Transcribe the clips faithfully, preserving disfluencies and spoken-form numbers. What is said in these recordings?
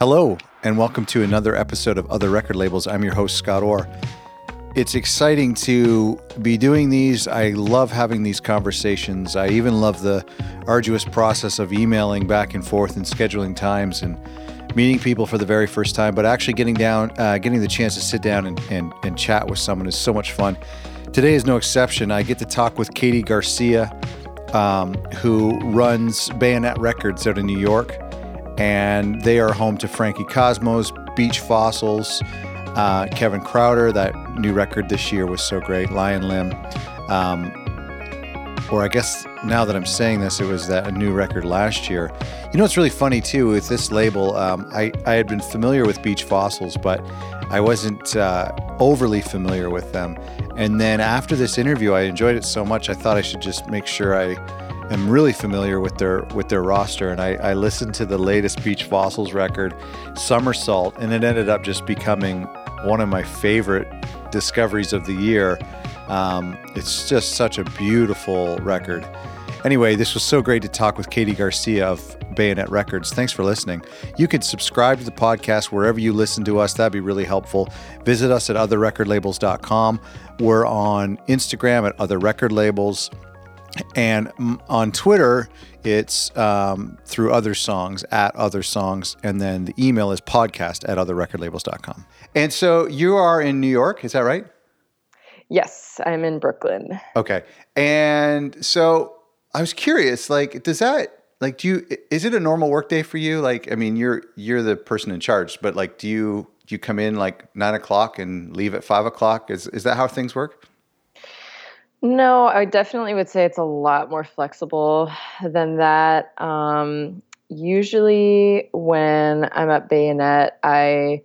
Hello, and welcome to another episode of Other Record Labels. I'm your host, Scott Orr. It's exciting to be doing these. I love having these conversations. I even love the arduous process of emailing back and forth and scheduling times and meeting people for the very first time, but actually getting down, uh, getting the chance to sit down and, and, and chat with someone is so much fun. Today is no exception. I get to talk with Katie Garcia, um, who runs Bayonet Records out of New York, and they are home to Frankie Cosmos, Beach Fossils, uh, Kevin Crowder. That new record this year was so great, Lionlimb. Um, or I guess now that I'm saying this, it was that a new record last year. You know, it's really funny too with this label. Um, I, I had been familiar with Beach Fossils, but I wasn't uh, overly familiar with them. And then after this interview, I enjoyed it so much, I thought I should just make sure I am really familiar with their with their roster. And I, I listened to the latest Beach Fossils record, Somersault, and it ended up just becoming one of my favorite discoveries of the year. Um, it's just such a beautiful record. Anyway, this was so great to talk with Katie Garcia of Bayonet Records. Thanks for listening. You can subscribe to the podcast wherever you listen to us. That'd be really helpful. Visit us at other record labels dot com. We're on Instagram at otherrecordlabels. And on Twitter, it's um, through Other Songs, at Other Songs. And then the email is podcast at otherrecordlabels dot com. And so you are in New York, is that right? Yes, I'm in Brooklyn. Okay. And so I was curious, like, does that, like, do you, is it a normal work day for you? Like, I mean, you're, you're the person in charge, but like, do you, do you come in like nine o'clock and leave at five o'clock? Is, is that how things work? No, I definitely would say it's a lot more flexible than that. Um, usually when I'm at Bayonet, I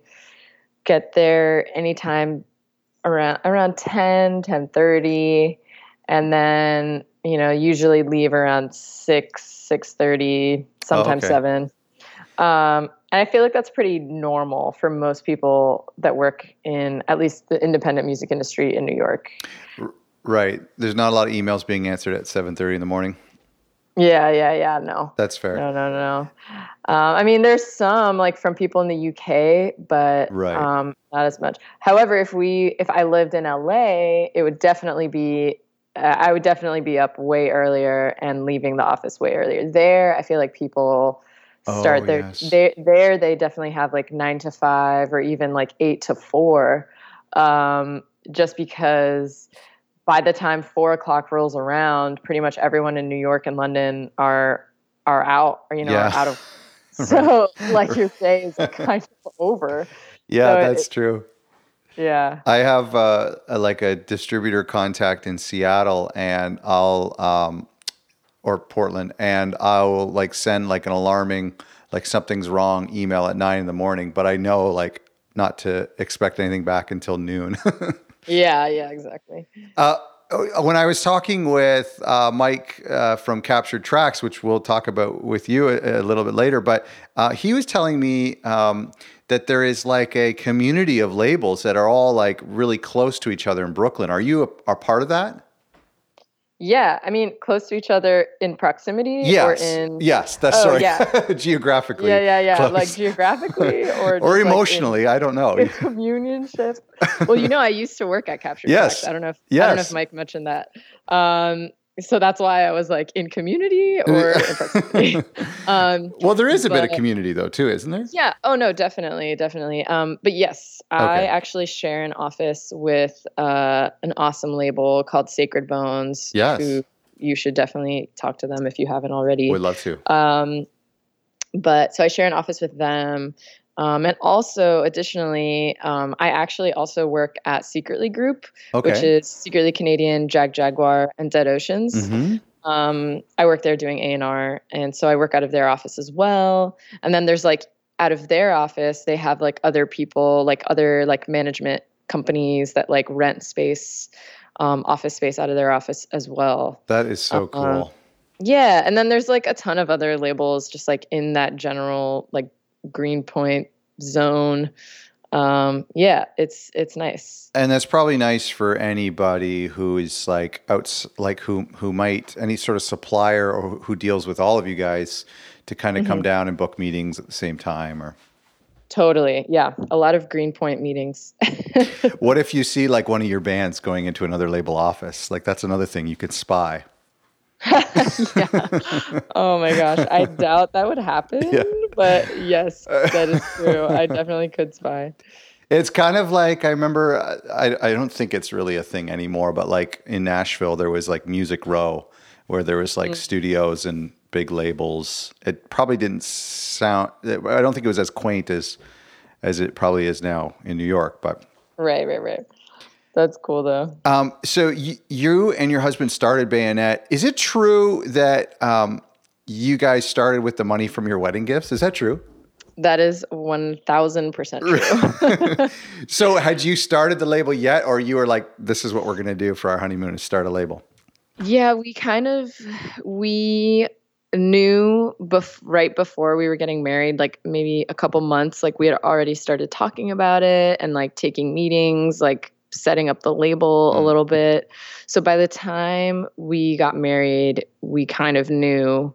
get there anytime around, around ten, ten thirty, and then, you know, usually leave around six, six thirty, sometimes oh, okay. seven. Um, and I feel like that's pretty normal for most people that work in at least the independent music industry in New York. Right. There's not a lot of emails being answered at seven thirty in the morning. Yeah, yeah, yeah. No. That's fair. No, no, no. Um, I mean, there's some like from people in the U K, but right. um, not as much. However, if we, if I lived in L A, it would definitely be I would definitely be up way earlier and leaving the office way earlier. There, I feel like people start oh, their yes. they, there. They definitely have like nine to five or even like eight to four, um, just because by the time four o'clock rolls around, pretty much everyone in New York and London are are out. Or, you know, yeah. are out of so right. like your day is kind of over. Yeah, so that's it, true. Yeah, I have uh, a, like a distributor contact in Seattle, and I'll um, or Portland, and I'll like send like an alarming, like something's wrong email at nine in the morning, but I know like not to expect anything back until noon. yeah, yeah, exactly. Uh, when I was talking with uh, Mike uh, from Captured Tracks, which we'll talk about with you a, a little bit later, but uh, he was telling me um, that there is like a community of labels that are all like really close to each other in Brooklyn. Are you a, a part of that? Yeah. I mean, close to each other in proximity yes. or in... Yes. That's oh, sorry. Yeah. geographically. Yeah, yeah, yeah. Close. Like geographically or... or emotionally. Like in, I don't know. Communionship. Well, you know, I used to work at Capture yes. Tracks. I don't know if yes. I don't know if Mike mentioned that. Um, so that's why I was like in community or in proximity. Um, well, there is a but, bit of community though too, isn't there? Yeah. Oh, no, definitely. Definitely. Um, but yes, okay. I actually share an office with uh, an awesome label called Sacred Bones. Yes. Who you should definitely talk to them if you haven't already. Would love to. Um, but so I share an office with them. Um, and also, additionally, um, I actually also work at Secretly Group, okay. which is Secretly Canadian, Jag Jaguar, and Dead Oceans. Mm-hmm. Um, I work there doing A and R, and so I work out of their office as well. And then there's like out of their office, they have like other people, like other like management companies that like rent space, um, office space out of their office as well. That is so cool. Uh, yeah, and then there's like a ton of other labels just like in that general like Greenpoint zone. Um, yeah, it's, it's nice. And that's probably nice for anybody who is like out, like who, who might any sort of supplier or who deals with all of you guys to kind of mm-hmm. come down and book meetings at the same time or. Totally. Yeah. A lot of Greenpoint meetings. What if you see like one of your bands going into another label office? Like that's another thing you could spy. Yeah. Oh my gosh. I doubt that would happen, yeah. But yes, that is true. I definitely could spy. It's kind of like, I remember, I, I don't think it's really a thing anymore, but like in Nashville, there was like Music Row where there was like mm. studios and big labels. It probably didn't sound, I don't think it was as quaint as, as it probably is now in New York, but. Right, right, right. That's cool though. Um, so y- you and your husband started Bayonet. Is it true that um, you guys started with the money from your wedding gifts? Is that true? That is one thousand percent true. So had you started the label yet, or you were like, this is what we're going to do for our honeymoon is start a label? Yeah, we kind of, we knew bef- right before we were getting married, like maybe a couple months, like we had already started talking about it and like taking meetings, like setting up the label mm. a little bit. So by the time we got married, we kind of knew.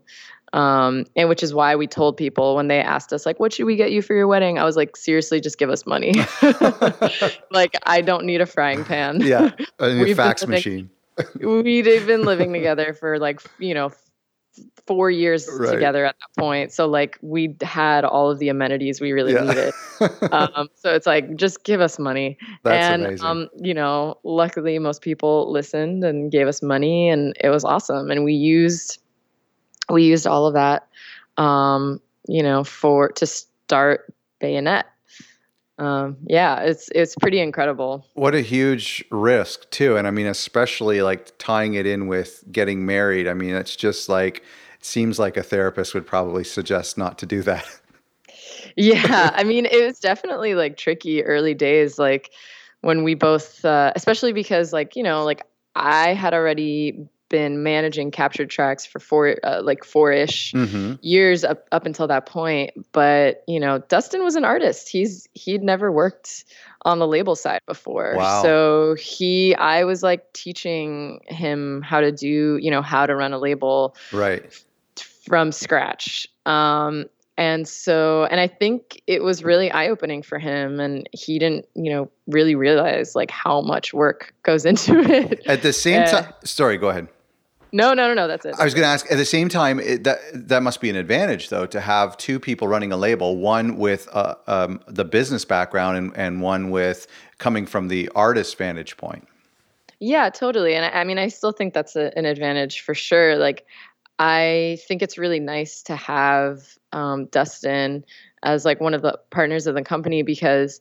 Um, and which is why we told people when they asked us, like, what should we get you for your wedding? I was like, seriously, just give us money. Like, I don't need a frying pan. Yeah. I need a fax machine. We'd been living together for like, you know, four years right. together at that point. So like we had all of the amenities we really yeah. needed. Um, so it's like, just give us money. That's and, amazing. um, you know, luckily most people listened and gave us money and it was awesome. And we used We used all of that, um, you know, for to start Bayonet. Um, yeah, it's it's pretty incredible. What a huge risk, too. And I mean, especially like tying it in with getting married. I mean, it's just like, it seems like a therapist would probably suggest not to do that. Yeah, I mean, it was definitely like tricky early days, like when we both, uh, especially because like, you know, like I had already been managing Captured Tracks for four, uh, like four-ish mm-hmm. years up, up until that point. But, you know, Dustin was an artist. He's, he'd never worked on the label side before. Wow. So he, I was like teaching him how to do, you know, how to run a label right. from scratch. Um, and so, and I think it was really eye-opening for him, and he didn't, you know, really realize like how much work goes into it. At the same uh, time, sorry, go ahead. No, no, no, no. That's it. I was going to ask, at the same time, it, that that must be an advantage, though, to have two people running a label, one with uh, um, the business background and, and one with coming from the artist vantage point. Yeah, totally. And I, I mean, I still think that's a, an advantage for sure. Like, I think it's really nice to have um, Dustin as like one of the partners of the company, because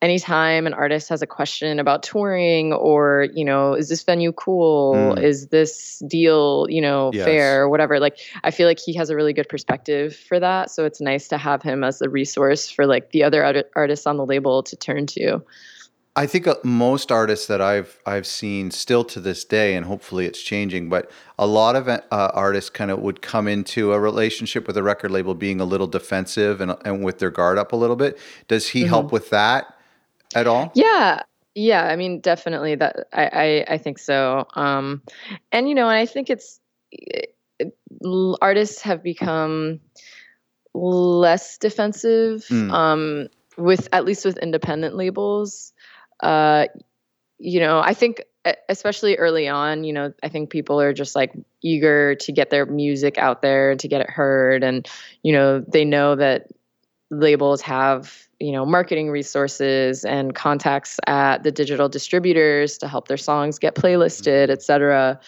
anytime an artist has a question about touring or, you know, is this venue cool? Mm. Is this deal, you know, yes. fair or whatever? Like, I feel like he has a really good perspective for that. So it's nice to have him as a resource for like the other art- artists on the label to turn to. I think most artists that I've I've seen still to this day, and hopefully it's changing, but a lot of uh, artists kind of would come into a relationship with a record label being a little defensive and, and with their guard up a little bit. Does he mm-hmm. help with that at all? Yeah. Yeah. I mean, definitely that I, I, I think so. Um, and, you know, and I think it's it, artists have become less defensive mm. um, with at least with independent labels. Uh, you know, I think especially early on, you know, I think people are just like eager to get their music out there, to get it heard. And, you know, they know that labels have, you know, marketing resources and contacts at the digital distributors to help their songs get playlisted, et cetera.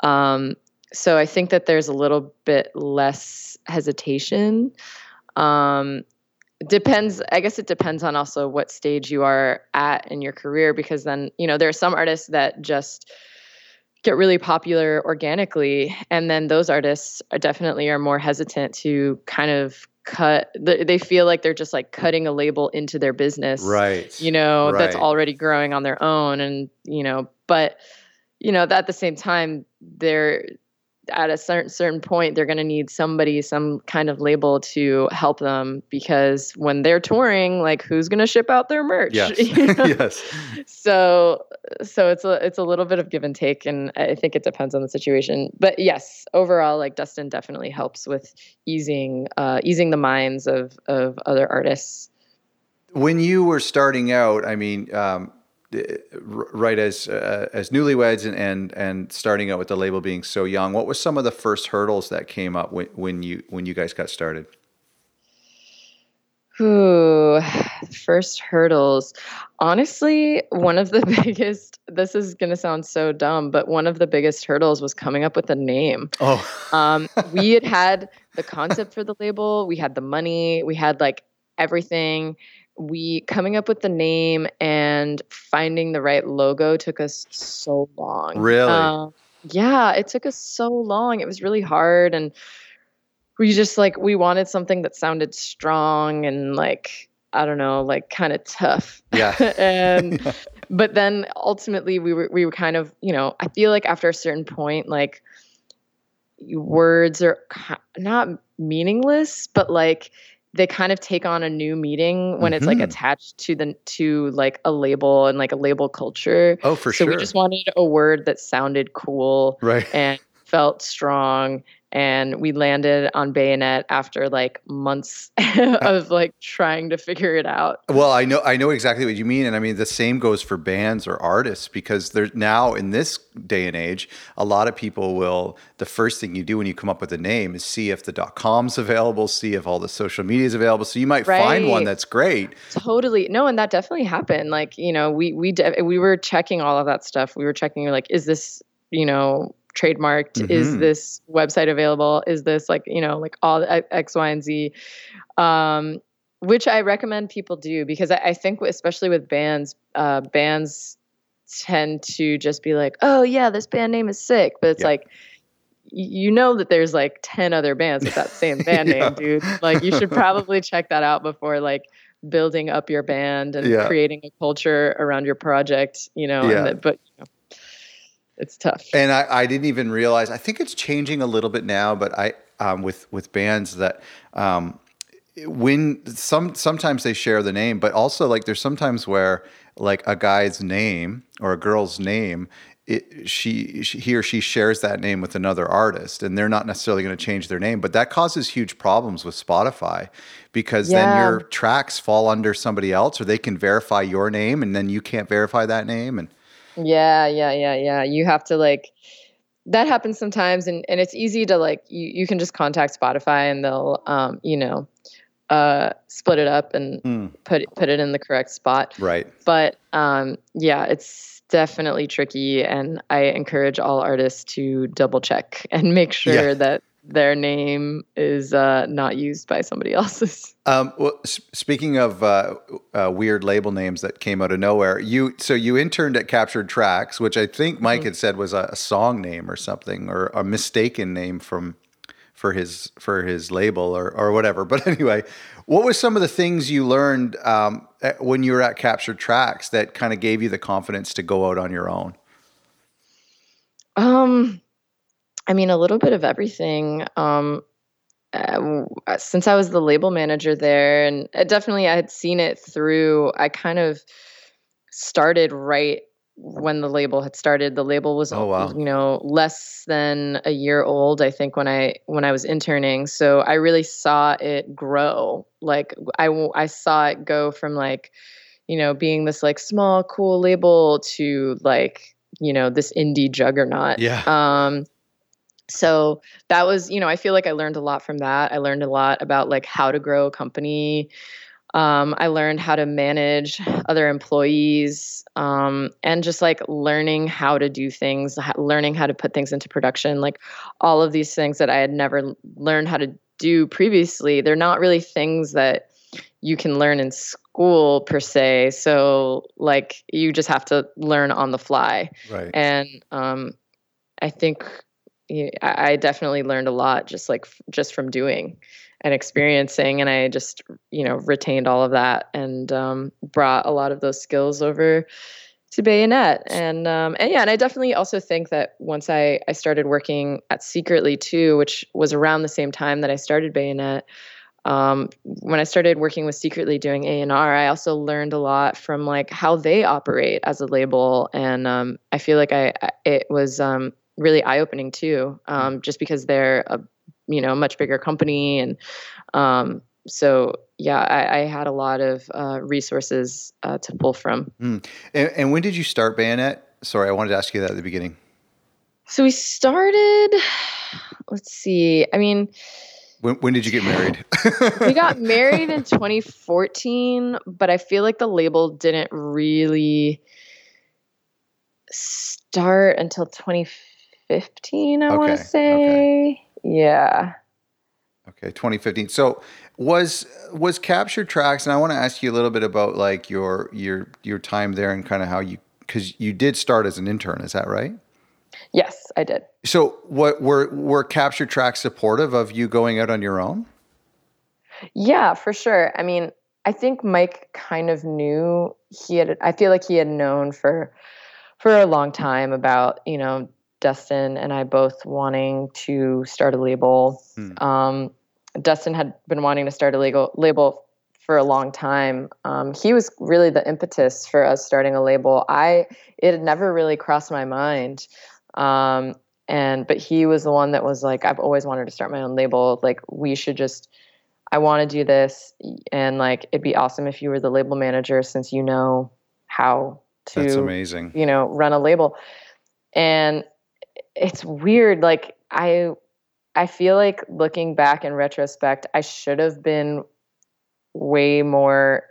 Um, so I think that there's a little bit less hesitation. Um, Depends, I guess it depends on also what stage you are at in your career, because then, you know, there are some artists that just get really popular organically. And then those artists are definitely are more hesitant to kind of cut, they feel like they're just like cutting a label into their business, right? You know, right. that's already growing on their own. And, you know, but, you know, at the same time, they're, at a certain certain point, they're going to need somebody, some kind of label to help them, because when they're touring, like who's going to ship out their merch? Yes. You know? Yes. So, so it's a, it's a little bit of give and take, and I think it depends on the situation, but yes, overall, like Dustin definitely helps with easing, uh, easing the minds of, of other artists. When you were starting out, I mean, um, right as uh, as newlyweds and, and and starting out with the label being so young, what were some of the first hurdles that came up when, when you when you guys got started? Ooh, first hurdles. Honestly, one of the biggest, this is going to sound so dumb, but one of the biggest hurdles was coming up with a name. Oh. um, we had had the concept for the label. We had the money. We had like everything. We coming up with the name and finding the right logo took us so long. Really? Um, yeah, it took us so long. It was really hard. And we just like, we wanted something that sounded strong and like, I don't know, like kind of tough. Yeah. and, yeah. But then ultimately we were, we were kind of, you know, I feel like after a certain point, like words are not meaningless, but like they kind of take on a new meaning when mm-hmm. it's like attached to the, to like a label and like a label culture. Oh, for so sure. So we just wanted a word that sounded cool. Right. And felt strong. And we landed on Bayonet after like months of like trying to figure it out. Well, I know I know exactly what you mean. And I mean, the same goes for bands or artists, because there's now in this day and age, a lot of people will, the first thing you do when you come up with a name is see if the .com's available, see if all the social media is available. So you might right. find one that's great. Totally. No, and that definitely happened. Like, you know, we we de- we were checking all of that stuff. We were checking like, is this, you know, trademarked? Mm-hmm. Is this website available? Is this like, you know, like all X, Y, and Z, um, which I recommend people do, because I, I think especially with bands, uh, bands tend to just be like, oh yeah, this band name is sick. But it's yeah. like, you know that there's like ten other bands with that same band yeah. name, dude. Like you should probably check that out before like building up your band and yeah. creating a culture around your project, you know, yeah. and the, but you know, it's tough. And I, I didn't even realize, I think it's changing a little bit now, but I, um, with, with bands that, um, when some, sometimes they share the name, but also like there's sometimes where like a guy's name or a girl's name, it, she, she, he or she shares that name with another artist and they're not necessarily going to change their name, but that causes huge problems with Spotify, because yeah. then your tracks fall under somebody else, or they can verify your name and then you can't verify that name. And Yeah, yeah, yeah, yeah. You have to like, that happens sometimes, and, and it's easy to like, you, you can just contact Spotify and they'll, um, you know, uh, split it up and mm. put it, put it in the correct spot. Right. But um, yeah, it's definitely tricky, and I encourage all artists to double check and make sure yeah. that their name is uh, not used by somebody else's. Um, well, s- speaking of uh, uh, weird label names that came out of nowhere, you so you interned at Captured Tracks, which I think Mike mm-hmm. had said was a, a song name or something, or a mistaken name from for his for his label or or whatever. But anyway, what were some of the things you learned um, when you were at Captured Tracks that kind of gave you the confidence to go out on your own? Um. I mean, a little bit of everything. Um, uh, since I was the label manager there, and uh, definitely I had seen it through, I kind of started right when the label had started. The label was, oh, wow. you know, less than a year old, I think, when I when I was interning. So I really saw it grow. Like I, I saw it go from like, you know, being this like small, cool label to like, you know, this indie juggernaut. Yeah. Um, So that was, you know, I feel like I learned a lot from that. I learned a lot about like how to grow a company. Um, I learned how to manage other employees, um, and just like learning how to do things, learning how to put things into production, like all of these things that I had never learned how to do previously. They're not really things that you can learn in school per se. So like you just have to learn on the fly. Right. And um, I think I definitely learned a lot just like just from doing and experiencing, and I just, you know, retained all of that and um, brought a lot of those skills over to Bayonet. And um, and yeah, and I definitely also think that once I, I started working at Secretly too, which was around the same time that I started Bayonet, um, when I started working with Secretly doing A and R, I also learned a lot from like how they operate as a label, and um, I feel like I it was um, – really eye-opening too, um, just because they're a, you know, much bigger company, and um, so yeah, I, I had a lot of uh, resources uh, to pull from. Mm. And, and when did you start Bayonet? Sorry, I wanted to ask you that at the beginning. So we started, let's see, I mean... When, when did you get married? We got married in twenty fourteen, but I feel like the label didn't really start until twenty fifteen, I okay, want to say. Okay. Yeah. Okay, twenty fifteen. So was was Captured Tracks, and I want to ask you a little bit about like your your your time there and kind of how you, because you did start as an intern, is that right? Yes, I did. So what were were Captured Tracks supportive of you going out on your own? Yeah, for sure. I mean, I think Mike kind of knew he had I feel like he had known for for a long time about, you know, Dustin and I both wanting to start a label. Hmm. Um, Dustin had been wanting to start a legal label for a long time. Um, he was really the impetus for us starting a label. I it had never really crossed my mind. Um, and, but he was the one that was like, I've always wanted to start my own label. Like we should just, I want to do this. And like, it'd be awesome if you were the label manager, since you know how to, That's amazing. you know, run a label. And it's weird. Like I, I feel like looking back in retrospect, I should have been way more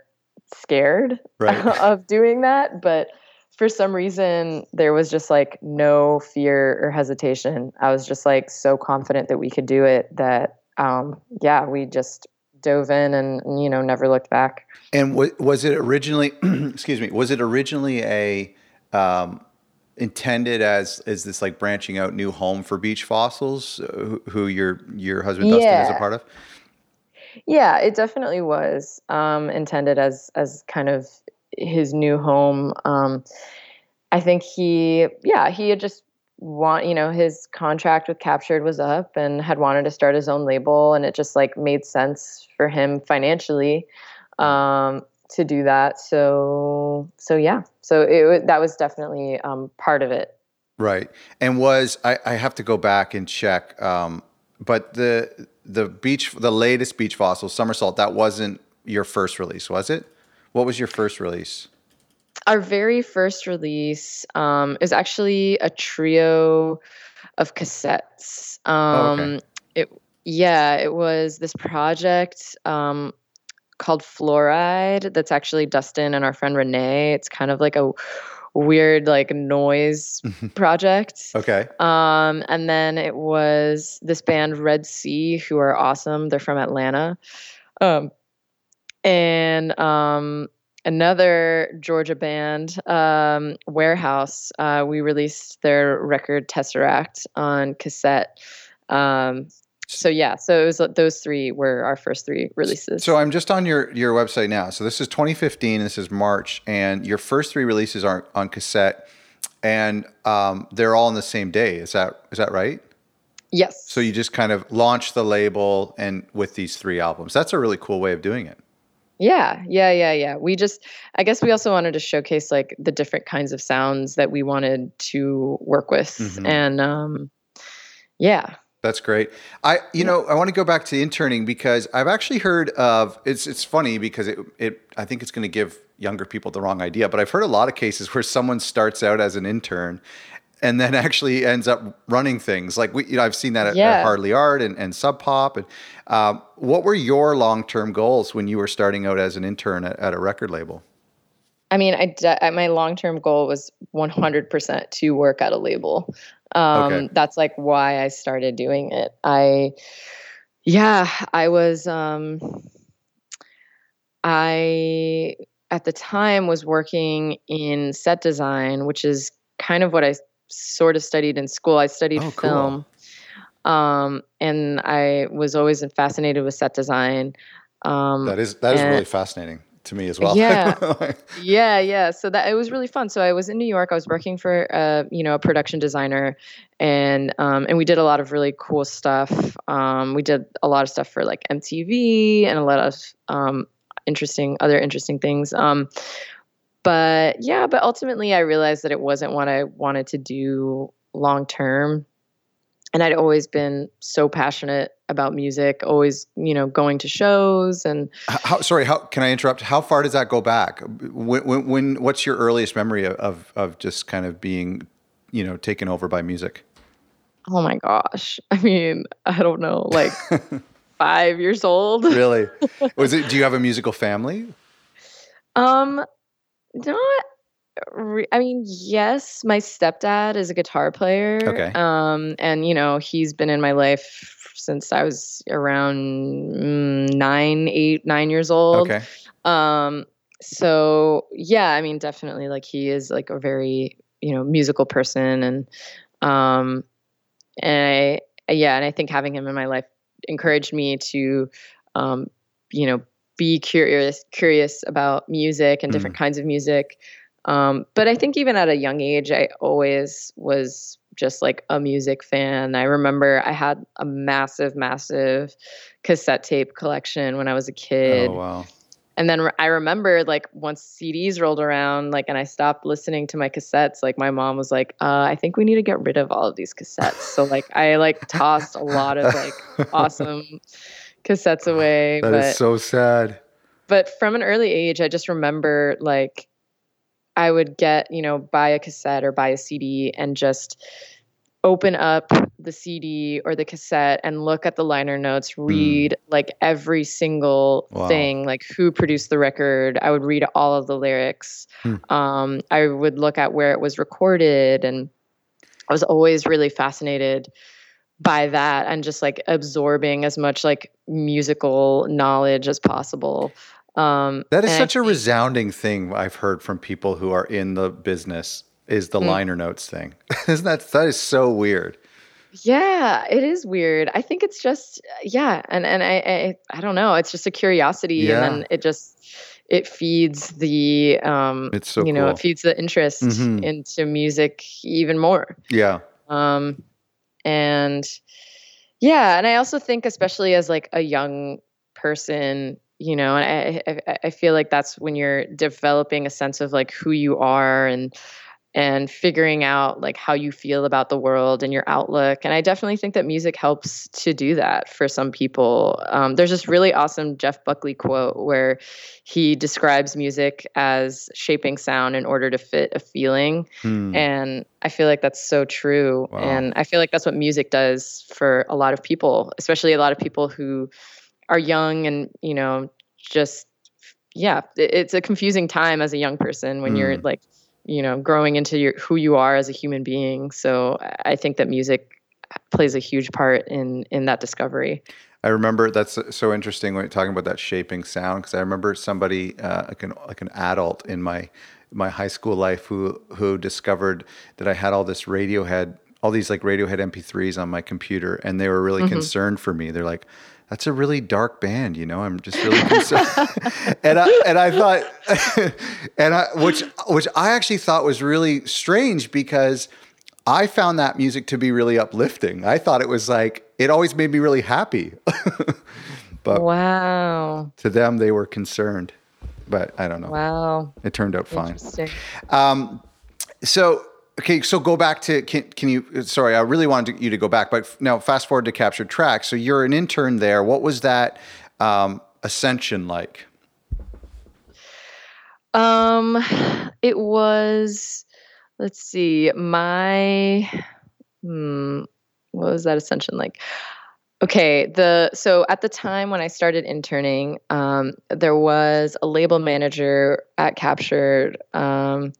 scared right. of doing that. But for some reason, there was just like no fear or hesitation. I was just like so confident that we could do it that, um, yeah, we just dove in and, you know, never looked back. And w- was it originally, excuse me, was it originally a um, intended as, is this like branching out new home for Beach Fossils, who, who your your husband Dustin yeah. is a part of? Yeah, it definitely was um, intended as as kind of his new home. Um, I think he, yeah, he had just want, you know, his contract with Captured was up and had wanted to start his own label. And it just like made sense for him financially, um, to do that. So, so yeah, so it, that was definitely, um, part of it. Right. And was, I, I have to go back and check. Um, but the, the beach, the latest Beach Fossil, Somersault, that wasn't your first release, was it? What was your first release? Our very first release um, is actually a trio of cassettes. Um, oh, okay. It yeah, it was this project um, called Fluoride. That's actually Dustin and our friend Renee. It's kind of like a weird like noise project. Okay. Um, and then it was this band Red Sea, who are awesome. They're from Atlanta. Um, And um, another Georgia band, um, Warehouse, uh, we released their record Tesseract on cassette. Um, so yeah, so it was, those three were our first three releases. So I'm just on your, your website now. So this is twenty fifteen, this is March, and your first three releases are on cassette, and um, they're all on the same day. Is that is that right? Yes. So you just kind of launch the label and with these three albums. That's a really cool way of doing it. Yeah, yeah, yeah, yeah. We just, I guess we also wanted to showcase like the different kinds of sounds that we wanted to work with. Mm-hmm. And um, yeah. That's great. I, you yeah. know, I want to go back to interning because I've actually heard of, it's it's funny because it, it I think it's going to give younger people the wrong idea, but I've heard a lot of cases where someone starts out as an intern and then actually ends up running things. Like we, you know, I've seen that at, yeah. at Hardly Art and, and Sub Pop. And um, what were your long-term goals when you were starting out as an intern at, at a record label? I mean, I de- my long-term goal was one hundred percent to work at a label. Um, okay. That's like why I started doing it. I, yeah, I was, um, I at the time was working in set design, which is kind of what I sort of studied in school. I studied oh, film. Cool. Um, and I was always fascinated with set design. Um, that is, that is and, really fascinating to me as well. Yeah. yeah. Yeah. So that, it was really fun. So I was in New York, I was working for, uh, you know, a production designer and, um, and we did a lot of really cool stuff. Um, we did a lot of stuff for like M T V and a lot of, um, interesting, other interesting things. Um, But yeah, but ultimately I realized that it wasn't what I wanted to do long term. And I'd always been so passionate about music, always, you know, going to shows and. How, sorry, how can I interrupt? How far does that go back? When, when, when what's your earliest memory of of just kind of being, you know, taken over by music? Oh my gosh! I mean, I don't know, like five years old. Really? Was it? Do you have a musical family? Um, not. I mean, yes, my stepdad is a guitar player. Okay. Um, and, you know, he's been in my life since I was around nine, eight, nine years old. Okay. Um, so, yeah, I mean, definitely, like, he is, like, a very, you know, musical person. And, um, and I, yeah, and I think having him in my life encouraged me to, um, you know, be curious, curious about music and different mm. kinds of music. Um, but I think even at a young age, I always was just like a music fan. I remember I had a massive, massive cassette tape collection when I was a kid. Oh, wow. And then re- I remember like once C Ds rolled around, like, and I stopped listening to my cassettes, like my mom was like, uh, I think we need to get rid of all of these cassettes. So like, I like tossed a lot of like awesome cassettes away. That but, is so sad. But from an early age, I just remember like, I would get, you know, buy a cassette or buy a C D and just open up the C D or the cassette and look at the liner notes, read mm. like every single wow. thing, like who produced the record. I would read all of the lyrics. Mm. Um, I would look at where it was recorded. And I was always really fascinated by that and just like absorbing as much like musical knowledge as possible. Um, that is such I, a resounding thing I've heard from people who are in the business is the mm-hmm. liner notes thing. Isn't that, that is so weird. Yeah, it is weird. I think it's just, yeah. And, and I, I, I don't know, it's just a curiosity yeah. and then it just, it feeds the, um, it's so you know, cool. it feeds the interest mm-hmm. into music even more. Yeah. Um, and yeah. And I also think, especially as like a young person, you know, and I, I I feel like that's when you're developing a sense of like who you are and and figuring out like how you feel about the world and your outlook. And I definitely think that music helps to do that for some people. Um, there's this really awesome Jeff Buckley quote where he describes music as shaping sound in order to fit a feeling. Hmm. And I feel like that's so true. Wow. And I feel like that's what music does for a lot of people, especially a lot of people who are young and, you know, just, yeah, it's a confusing time as a young person when mm. you're like, you know, growing into your, who you are as a human being. So I think that music plays a huge part in, in that discovery. I remember that's so interesting when you're talking about that shaping sound, because I remember somebody, uh, like an, like an adult in my, my high school life who, who discovered that I had all this Radiohead, all these like Radiohead M P threes on my computer. And they were really mm-hmm. concerned for me. They're like, that's a really dark band, you know, I'm just really concerned. and I and I thought, and I, which, which I actually thought was really strange because I found that music to be really uplifting. I thought it was like, it always made me really happy. But wow. To them, they were concerned, but I don't know. Wow. It turned out fine. Um, so, Okay, so go back to, can, can you, sorry, I really wanted to, you to go back, but now fast forward to Captured Tracks. So you're an intern there. What was that um, ascension like? Um, it was, let's see, my, hmm, what was that ascension like? Okay, the so at the time when I started interning, um, there was a label manager at Captured, um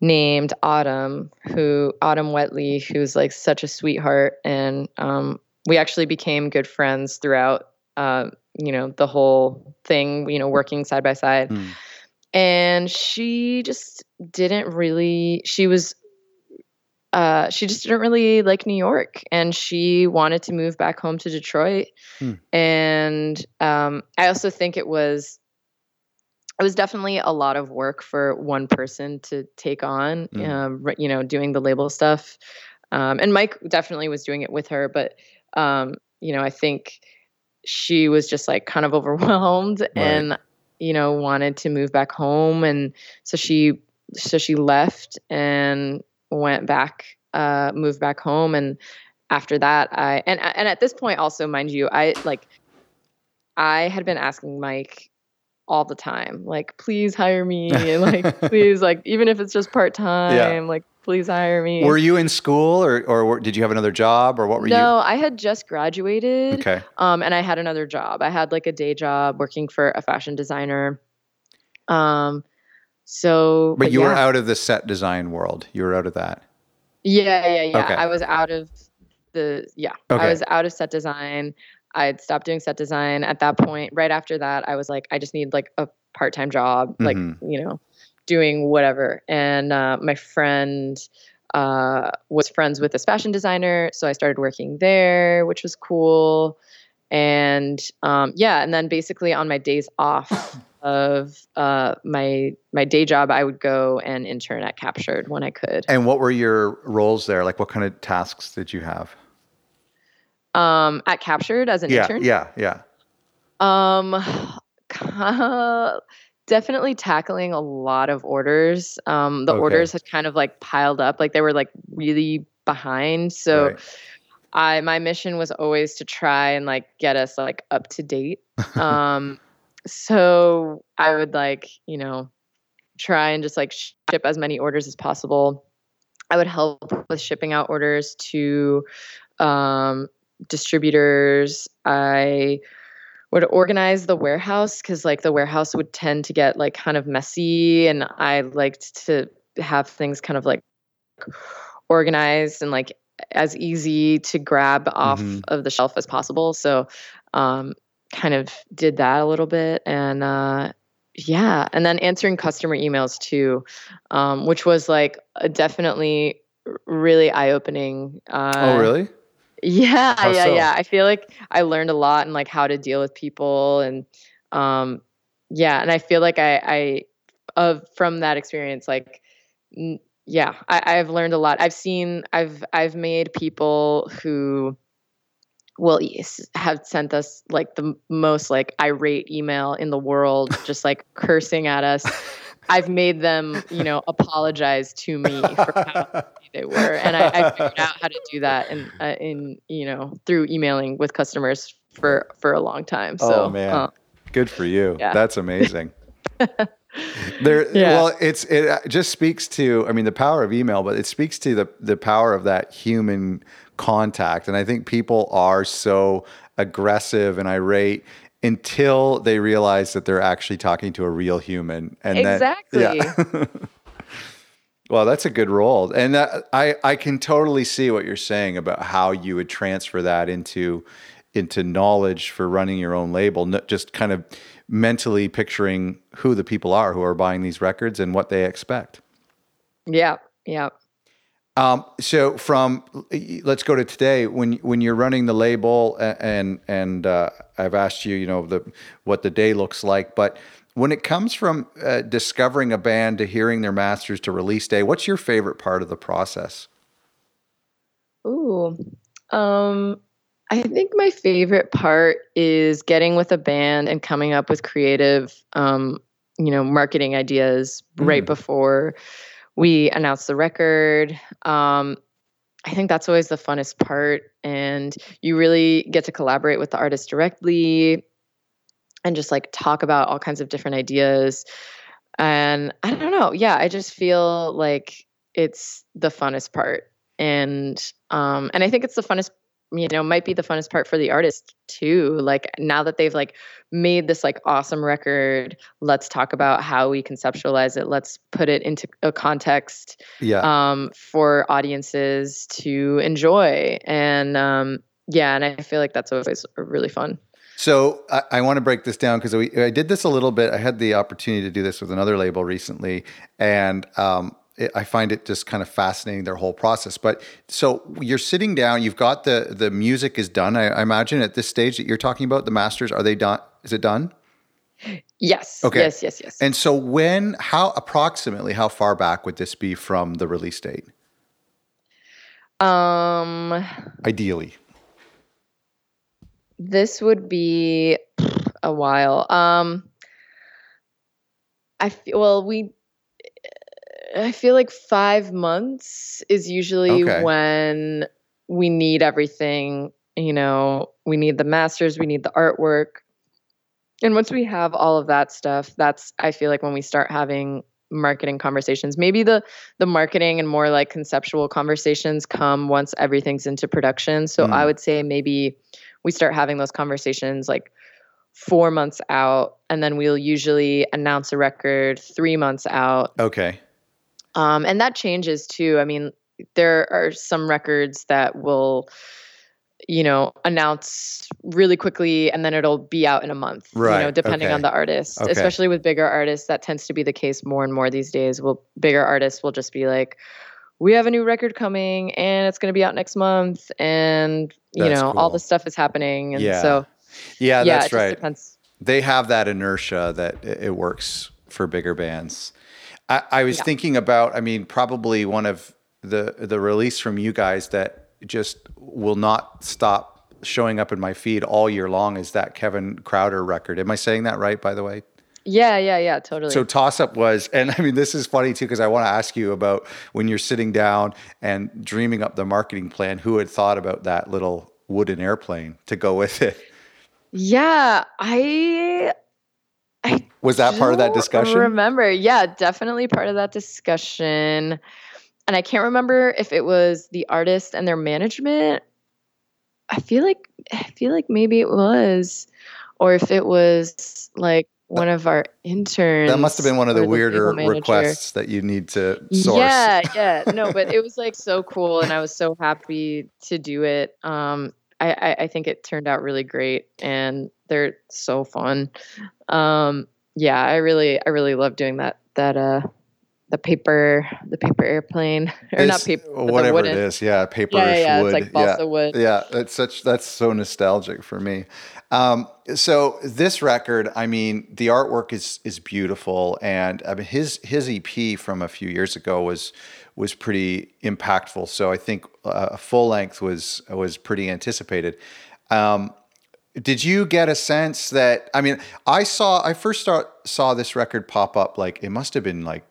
named Autumn, who Autumn Wetley, who's like such a sweetheart. And um, we actually became good friends throughout, uh, you know, the whole thing, you know, working side by side. Mm. And she just didn't really, she was, uh, she just didn't really like New York. And she wanted to move back home to Detroit. Mm. And um, I also think it was, it was definitely a lot of work for one person to take on, mm. um, you know, doing the label stuff. Um, and Mike definitely was doing it with her, but, um, you know, I think she was just like kind of overwhelmed right. and, you know, wanted to move back home. And so she, so she left and went back, uh, moved back home. And after that, I and and at this point also, mind you, I like I had been asking Mike all the time, like, please hire me, and like please, like, even if it's just part time, yeah. like please hire me. Were you in school, or or did you have another job, or what were no, you? No, I had just graduated. Okay. Um, and I had another job. I had like a day job working for a fashion designer. Um, so. But, but you yeah. were out of the set design world. You were out of that. Yeah, yeah, yeah. Okay. I was out of the yeah. Okay. I was out of set design. I'd stopped doing set design at that point. Right after that, I was like, I just need like a part-time job, like, mm-hmm. you know, doing whatever. And uh, my friend uh, was friends with this fashion designer. So I started working there, which was cool. And um, yeah, and then basically on my days off of uh, my my day job, I would go and intern at Captured when I could. And what were your roles there? Like, what kind of tasks did you have? Um, at Captured as an yeah, intern? Yeah, yeah, yeah. Um, definitely tackling a lot of orders. Um, the okay. orders had kind of like piled up. Like, they were like really behind. So right. I, my mission was always to try and like get us like up to date. Um, so I would like, you know, try and just like ship as many orders as possible. I would help with shipping out orders to, um, distributors. I would organize the warehouse, because like the warehouse would tend to get like kind of messy, and I liked to have things kind of like organized and like as easy to grab off mm-hmm. of the shelf as possible. So um kind of did that a little bit, and uh yeah and then answering customer emails too, um which was like a definitely really eye-opening. Uh, oh really? Yeah, How yeah, so? yeah. I feel like I learned a lot in like how to deal with people, and um, yeah, and I feel like I, I of from that experience, like, n- yeah, I, I've learned a lot. I've seen, I've, I've made people who will have sent us like the most like irate email in the world, just like cursing at us. I've made them, you know, apologize to me for how they were, and I, I figured out how to do that, and in, uh, in you know through emailing with customers for for a long time. So, oh man, uh, good for you! Yeah. That's amazing. there, yeah. Well, it's it just speaks to, I mean, the power of email, but it speaks to the the power of that human contact, and I think people are so aggressive and irate until they realize that they're actually talking to a real human. And exactly. That, yeah. Well, that's a good role. And that, I, I can totally see what you're saying about how you would transfer that into, into knowledge for running your own label, just kind of mentally picturing who the people are who are buying these records and what they expect. Yeah, yeah. Um, so from, let's go to today, when, when you're running the label, and, and, uh, I've asked you, you know, the, what the day looks like, but when it comes from, uh, discovering a band to hearing their masters to release day, what's your favorite part of the process? Ooh, um, I think my favorite part is getting with a band and coming up with creative, um, you know, marketing ideas mm. right before we announced the record. Um, I think that's always the funnest part. And you really get to collaborate with the artist directly and just like talk about all kinds of different ideas. And I don't know. Yeah, I just feel like it's the funnest part. And um, and I think it's the funnest, you know, might be the funnest part for the artist too. Like, now that they've like made this like awesome record, let's talk about how we conceptualize it. Let's put it into a context yeah. um, for audiences to enjoy. And um, yeah, and I feel like that's always really fun. So I, I want to break this down, because I did this a little bit. I had the opportunity to do this with another label recently, and um, I find it just kind of fascinating, their whole process. But so you're sitting down, you've got the, the music is done. I, I imagine at this stage that you're talking about, the masters, are they done? Is it done? Yes. Okay. Yes, yes, yes. And so when, how approximately, how far back would this be from the release date? Um, Ideally. This would be a while. Um, I feel, well, we, I feel like five months is usually okay. when we need everything, you know, we need the masters, we need the artwork. And once we have all of that stuff, that's, I feel like, when we start having marketing conversations. Maybe the the marketing and more like conceptual conversations come once everything's into production. So mm. I would say maybe we start having those conversations like four months out, and then we'll usually announce a record three months out. Okay. Um, and that changes too. I mean, there are some records that will, you know, announce really quickly and then it'll be out in a month, right. you know, depending okay. on the artist, okay. especially with bigger artists. That tends to be the case more and more these days. Well, bigger artists will just be like, we have a new record coming and it's going to be out next month. And, you that's know, cool. all this stuff is happening. And yeah. so, yeah, yeah that's right. Depends. They have that inertia that it works for bigger bands. I, I was yeah. thinking about, I mean, probably one of the the release from you guys that just will not stop showing up in my feed all year long is that Kevin Crowder record. Am I saying that right, by the way? Yeah, yeah, yeah, totally. So Toss Up was, and I mean, this is funny too, because I want to ask you about when you're sitting down and dreaming up the marketing plan, who had thought about that little wooden airplane to go with it? Yeah, I... I was that part of that discussion? Remember, yeah, definitely part of that discussion. And I can't remember if it was the artist and their management. I feel like I feel like maybe it was, or if it was like one of our interns. That must have been one of the weirder requests that you need to source. Yeah, yeah, no, but it was like so cool, and I was so happy to do it. Um, I, I, I think it turned out really great, and they're so fun. Um, yeah, I really, I really love doing that. That uh. The paper, the paper airplane, or it's, not paper, whatever it is, yeah, paperish yeah, yeah, wood, it's like balsa yeah, wood. Yeah, it's such that's so nostalgic for me. Um, so this record, I mean, the artwork is is beautiful, and I mean, his his E P from a few years ago was was pretty impactful. So I think uh, a full length was was pretty anticipated. Um, Did you get a sense that I mean, I saw I first start, saw this record pop up like it must have been like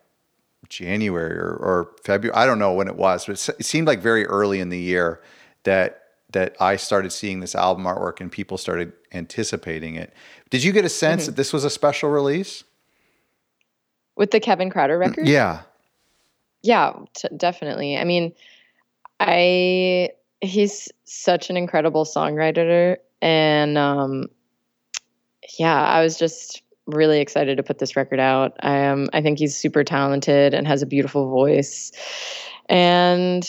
January or, or February. I don't know when it was, but it seemed like very early in the year that that I started seeing this album artwork and people started anticipating it. Did you get a sense mm-hmm. that this was a special release? With the Kevin Crowder record? Yeah. Yeah, t- definitely. I mean, I he's such an incredible songwriter, and um, yeah, I was just really excited to put this record out. I am. Um, I think he's super talented and has a beautiful voice. And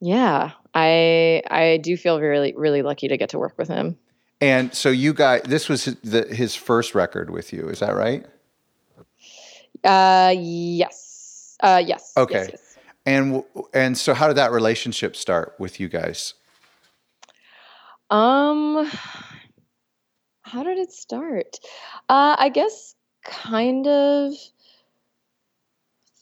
yeah, I I do feel really really lucky to get to work with him. And so you guys, this was his, the, his first record with you. Is that right? Uh, yes. Uh, yes. Okay. Yes, yes. And and so how did that relationship start with you guys? Um. How did it start? Uh, I guess kind of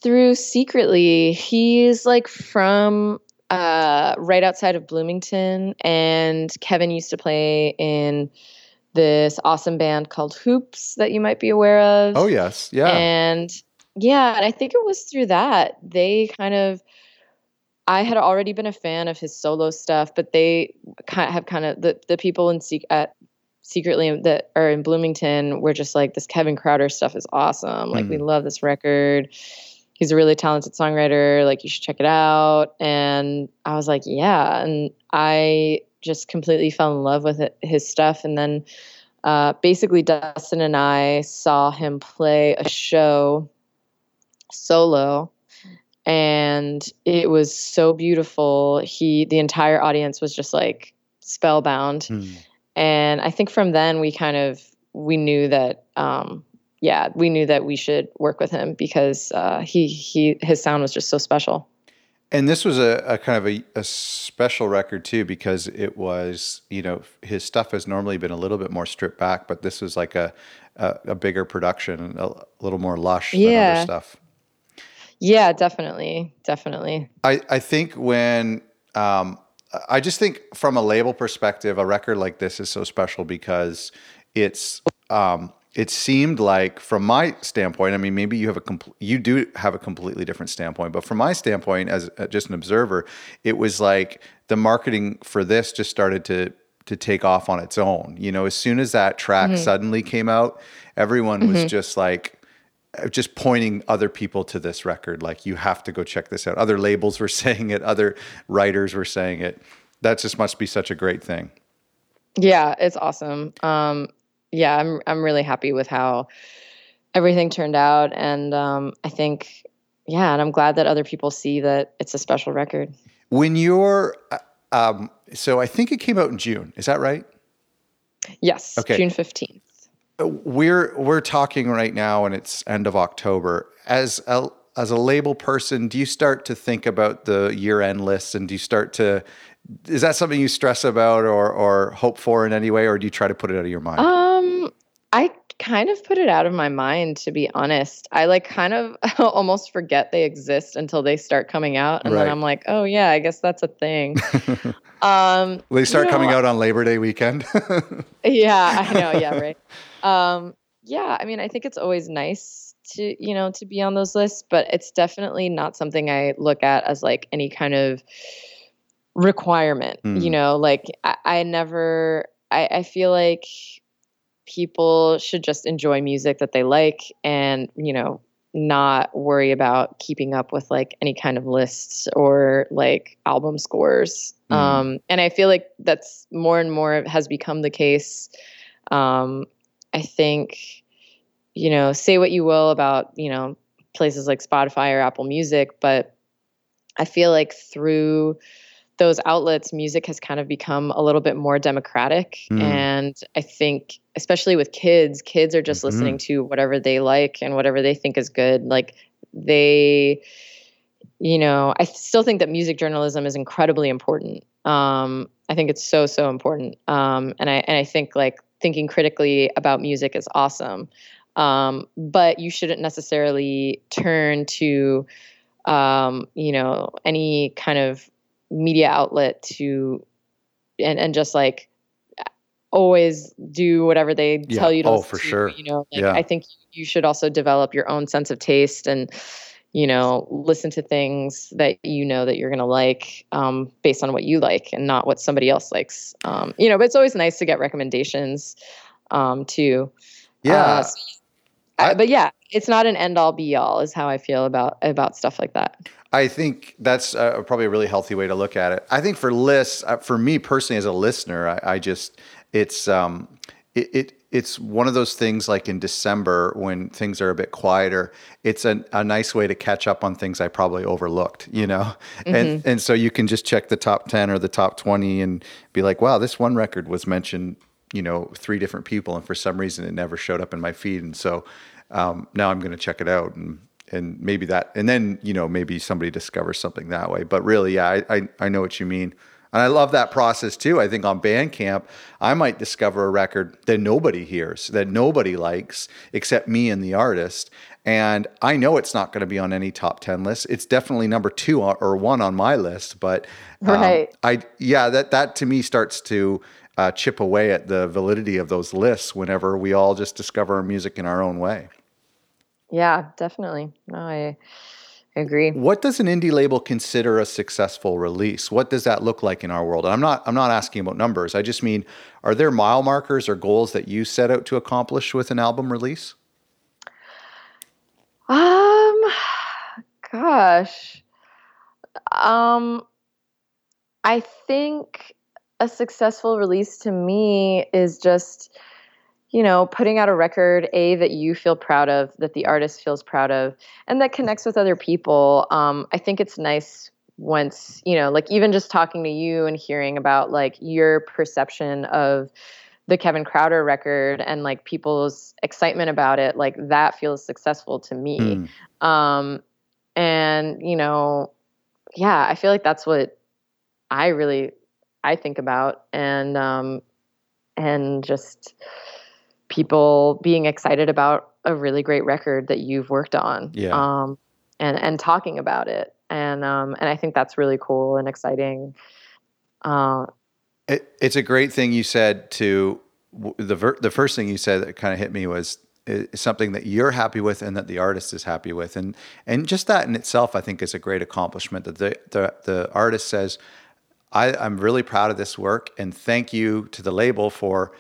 through Secretly. He's like from uh, right outside of Bloomington, and Kevin used to play in this awesome band called Hoops that you might be aware of. Oh, yes. Yeah. And yeah, and I think it was through that. They kind of I had already been a fan of his solo stuff, but they kind of have kind of the, the people in Secret at Secretly that are in Bloomington were just like, this Kevin Crowder stuff is awesome. Like mm. we love this record. He's a really talented songwriter. Like you should check it out. And I was like, yeah. And I just completely fell in love with it, his stuff. And then uh, basically Dustin and I saw him play a show solo, and it was so beautiful. He, the entire audience was just like spellbound. Mm. And I think from then we kind of, we knew that, um, yeah, we knew that we should work with him because uh, he, he his sound was just so special. And this was a, a kind of a, a special record too, because it was, you know, his stuff has normally been a little bit more stripped back, but this was like a, a, a bigger production, a little more lush than yeah. other stuff. Yeah, definitely, definitely. I, I think when... Um, I just think from a label perspective, a record like this is so special because it's um, it seemed like from my standpoint, I mean, maybe you have a compl- you do have a completely different standpoint, but from my standpoint as uh, just an observer, it was like the marketing for this just started to to take off on its own. You know, as soon as that track mm-hmm. suddenly came out, everyone mm-hmm. was just like, just pointing other people to this record. Like, you have to go check this out. Other labels were saying it. Other writers were saying it. That just must be such a great thing. Yeah, it's awesome. Um, yeah, I'm I'm really happy with how everything turned out. And um, I think, yeah, and I'm glad that other people see that it's a special record. When you're, um, so I think it came out in June. Is that right? Yes, okay. June fifteenth. We're we're talking right now, and it's end of October. As a as a label person, do you start to think about the year end lists, and do you start to is that something you stress about or or hope for in any way, or do you try to put it out of your mind? Um, I kind of put it out of my mind, to be honest. I like kind of almost forget they exist until they start coming out, and right. then I'm like, oh yeah, I guess that's a thing. um, they start you know, coming out on Labor Day weekend. Yeah, I know. Yeah, right. Um, yeah, I mean, I think it's always nice to, you know, to be on those lists, but it's definitely not something I look at as like any kind of requirement, mm. you know, like I, I never, I, I feel like people should just enjoy music that they like and, you know, not worry about keeping up with like any kind of lists or like album scores. Mm. Um, and I feel like that's more and more has become the case. Um, I think, you know, say what you will about, you know, places like Spotify or Apple Music, but I feel like through those outlets, music has kind of become a little bit more democratic. Mm. And I think, especially with kids, kids are just mm-hmm. listening to whatever they like and whatever they think is good. Like they, you know, I still think that music journalism is incredibly important. Um, I think it's so, so important. Um, and I, and I think like, thinking critically about music is awesome. Um, but you shouldn't necessarily turn to, um, you know, any kind of media outlet to, and, and just like always do whatever they yeah. tell you to oh, listen for to, sure. you know, like, yeah. I think you should also develop your own sense of taste and, you know, listen to things that you know that you're going to like um, based on what you like and not what somebody else likes. Um, you know, but it's always nice to get recommendations um, too. Yeah. Uh, so, I, I, but yeah, it's not an end all be all is how I feel about, about stuff like that. I think that's uh, probably a really healthy way to look at it. I think for lists, uh, for me personally as a listener, I, I just, it's, um, it, it It's one of those things like in December when things are a bit quieter, it's an, a nice way to catch up on things I probably overlooked, you know? Mm-hmm. And and so you can just check the top ten or the top twenty and be like, wow, this one record was mentioned, you know, three different people. And for some reason it never showed up in my feed. And so um, now I'm going to check it out and, and maybe that, and then, you know, maybe somebody discovers something that way. But really, yeah, I I, I know what you mean. And I love that process too. I think on Bandcamp, I might discover a record that nobody hears, that nobody likes, except me and the artist. And I know it's not going to be on any top ten list. It's definitely number two or one on my list. But um, right. I, yeah, that that to me starts to uh, chip away at the validity of those lists whenever we all just discover music in our own way. Yeah, definitely. No, I... I agree. What does an indie label consider a successful release? What does that look like in our world? And I'm not I'm not asking about numbers. I just mean, are there mile markers or goals that you set out to accomplish with an album release? Um, gosh. Um, I think a successful release to me is just, you know, putting out a record, A, that you feel proud of, that the artist feels proud of, and that connects with other people. Um, I think it's nice once, you know, like even just talking to you and hearing about like your perception of the Kevin Crowder record and like people's excitement about it, like that feels successful to me. Mm. Um, and, you know, yeah, I feel like that's what I really, I think about and, um, and just... people being excited about a really great record that you've worked on, yeah. um, and, and talking about it. And, um, and I think that's really cool and exciting. Uh, it, it's a great thing you said to the, ver- the first thing you said that kind of hit me was something that you're happy with and that the artist is happy with. And, and just that in itself, I think is a great accomplishment that the, the, the artist says, I, I'm really proud of this work, and thank you to the label for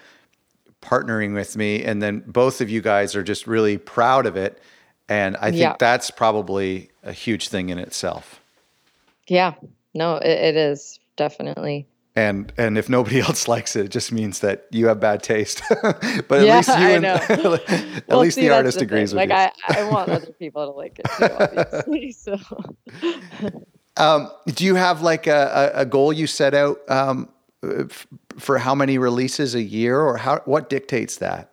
partnering with me. And then both of you guys are just really proud of it. And I think yeah. that's probably a huge thing in itself. Yeah, no, it, it is definitely. And and if nobody else likes it, it just means that you have bad taste. But at yeah, least you and, at well, least see, the artist the agrees thing. with like, you. I, I want other people to like it too, obviously. So. Um, do you have like a, a goal you set out um, f- for how many releases a year, or how what dictates that?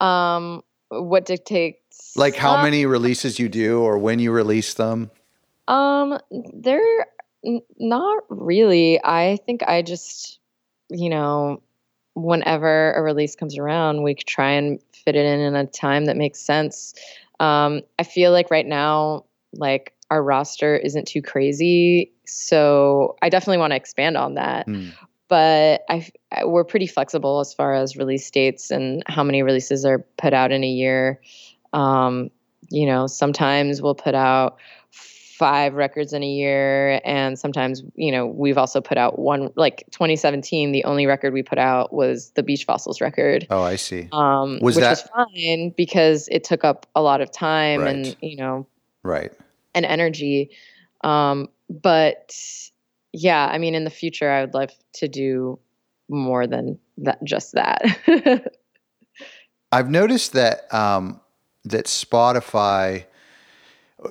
Um, what dictates like how um, many releases you do, or when you release them? Um, they're n- not really. I think I just, you know, whenever a release comes around, we try and fit it in in a time that makes sense. Um, I feel like right now, like. Our roster isn't too crazy, so I definitely want to expand on that. Mm. But I, I, we're pretty flexible as far as release dates and how many releases are put out in a year. Um, you know, sometimes we'll put out five records in a year, and sometimes, you know, we've also put out one. Like twenty seventeen, the only record we put out was the Beach Fossils record. Oh, I see. Um, was which that- was fine because it took up a lot of time right. and you know, right. and energy. Um, but yeah, I mean, in the future, I would love to do more than that, just that. I've noticed that, um, that Spotify,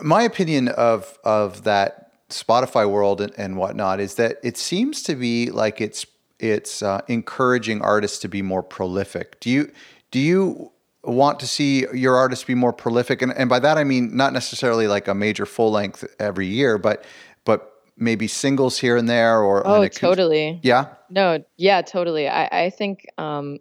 my opinion of, of that Spotify world and, and whatnot is that it seems to be like it's, it's, uh, encouraging artists to be more prolific. Do you, do you, want to see your artists be more prolific? And, and by that, I mean, not necessarily like a major full length every year, but, but maybe singles here and there or. Oh, totally. Cons- yeah. No. Yeah, totally. I, I think, um,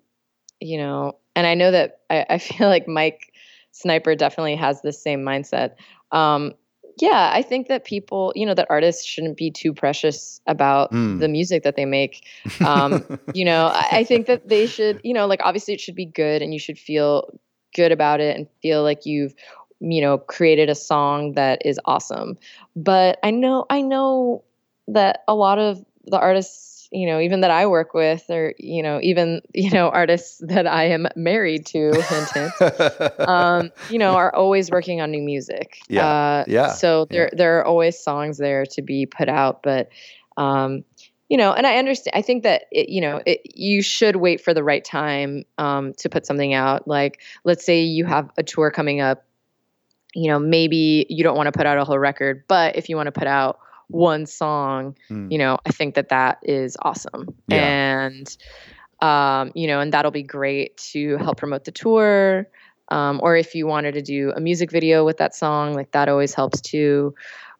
you know, and I know that I, I feel like Mike Sniper definitely has the same mindset. Um, yeah, I think that people, you know, that artists shouldn't be too precious about mm. the music that they make. Um, you know, I, I think that they should, you know, like obviously it should be good and you should feel good about it and feel like you've, you know, created a song that is awesome. But I know, I know that a lot of the artists, you know, even that I work with or, you know, even, you know, artists that I am married to, hint, hint, um, you know, are always working on new music. Yeah. Uh, yeah. So there, yeah. there are always songs there to be put out, but, um, you know, and I understand, I think that, it, you know, it, you should wait for the right time, um, to put something out. Like, let's say you have a tour coming up, you know, maybe you don't want to put out a whole record, but if you want to put out one song, mm. you know, I think that that is awesome. Yeah. And, um, you know, and that'll be great to help promote the tour. Um, or if you wanted to do a music video with that song, like that always helps too.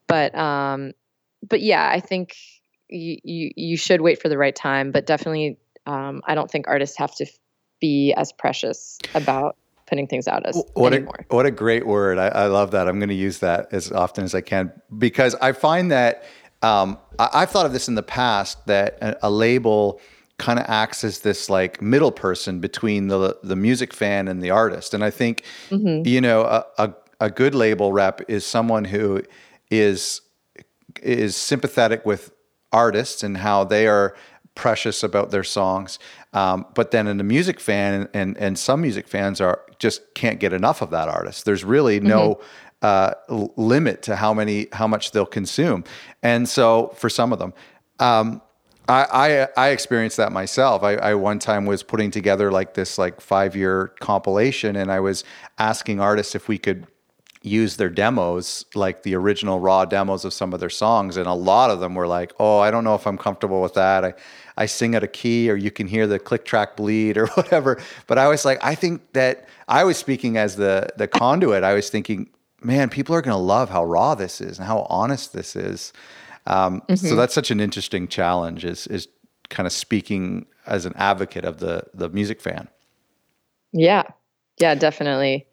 But, um, but yeah, I think you, you, you should wait for the right time, but definitely, um, I don't think artists have to f- be as precious about putting things out as what anymore. A, what a great word. I, I love that. I'm going to use that as often as I can, because I find that, um, I, I've thought of this in the past, that a, a label kind of acts as this like middle person between the, the music fan and the artist. And I think, mm-hmm. you know, a, a, a good label rep is someone who is, is sympathetic with artists and how they are precious about their songs. Um, but then in the music fan and, and some music fans are just can't get enough of that artist. There's really no, mm-hmm. uh, l- limit to how many, how much they'll consume. And so for some of them, um, I, I, I experienced that myself. I, I one time was putting together like this, like five year compilation, and I was asking artists if we could use their demos, like the original raw demos of some of their songs. And a lot of them were like, oh, I don't know if I'm comfortable with that. I, I sing at a key, or you can hear the click track bleed or whatever. But I was like, I think that I was speaking as the, the conduit. I was thinking, man, people are going to love how raw this is and how honest this is. Um, mm-hmm. So that's such an interesting challenge, is, is kind of speaking as an advocate of the, the music fan. Yeah. Yeah, definitely.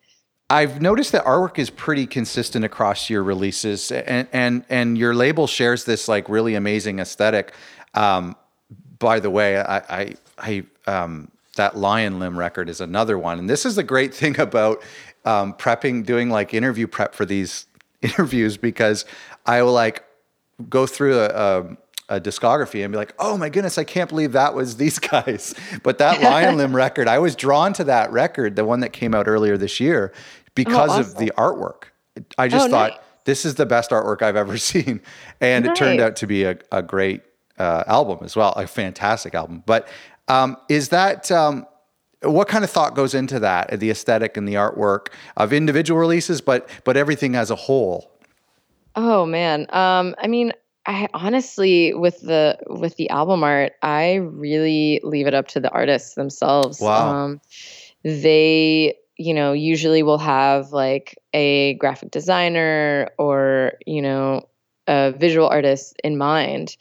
I've noticed that artwork is pretty consistent across your releases, and and and your label shares this like really amazing aesthetic. Um, by the way, I I, I um, that Lionlimb record is another one, and this is the great thing about um, prepping, doing like interview prep for these interviews, because I will like go through a, a a discography and be like, oh my goodness, I can't believe that was these guys. But that Lionlimb record, I was drawn to that record, the one that came out earlier this year, because oh, awesome. of the artwork. I just oh, thought, nice. this is the best artwork I've ever seen. And nice. it turned out to be a, a great uh, album as well, a fantastic album. But um, is that... Um, what kind of thought goes into that, the aesthetic and the artwork of individual releases, but but everything as a whole? Oh man, um, I mean, I honestly with the with the album art, I really leave it up to the artists themselves. Wow. Um, they, you know, usually will have like a graphic designer or you know a visual artist in mind,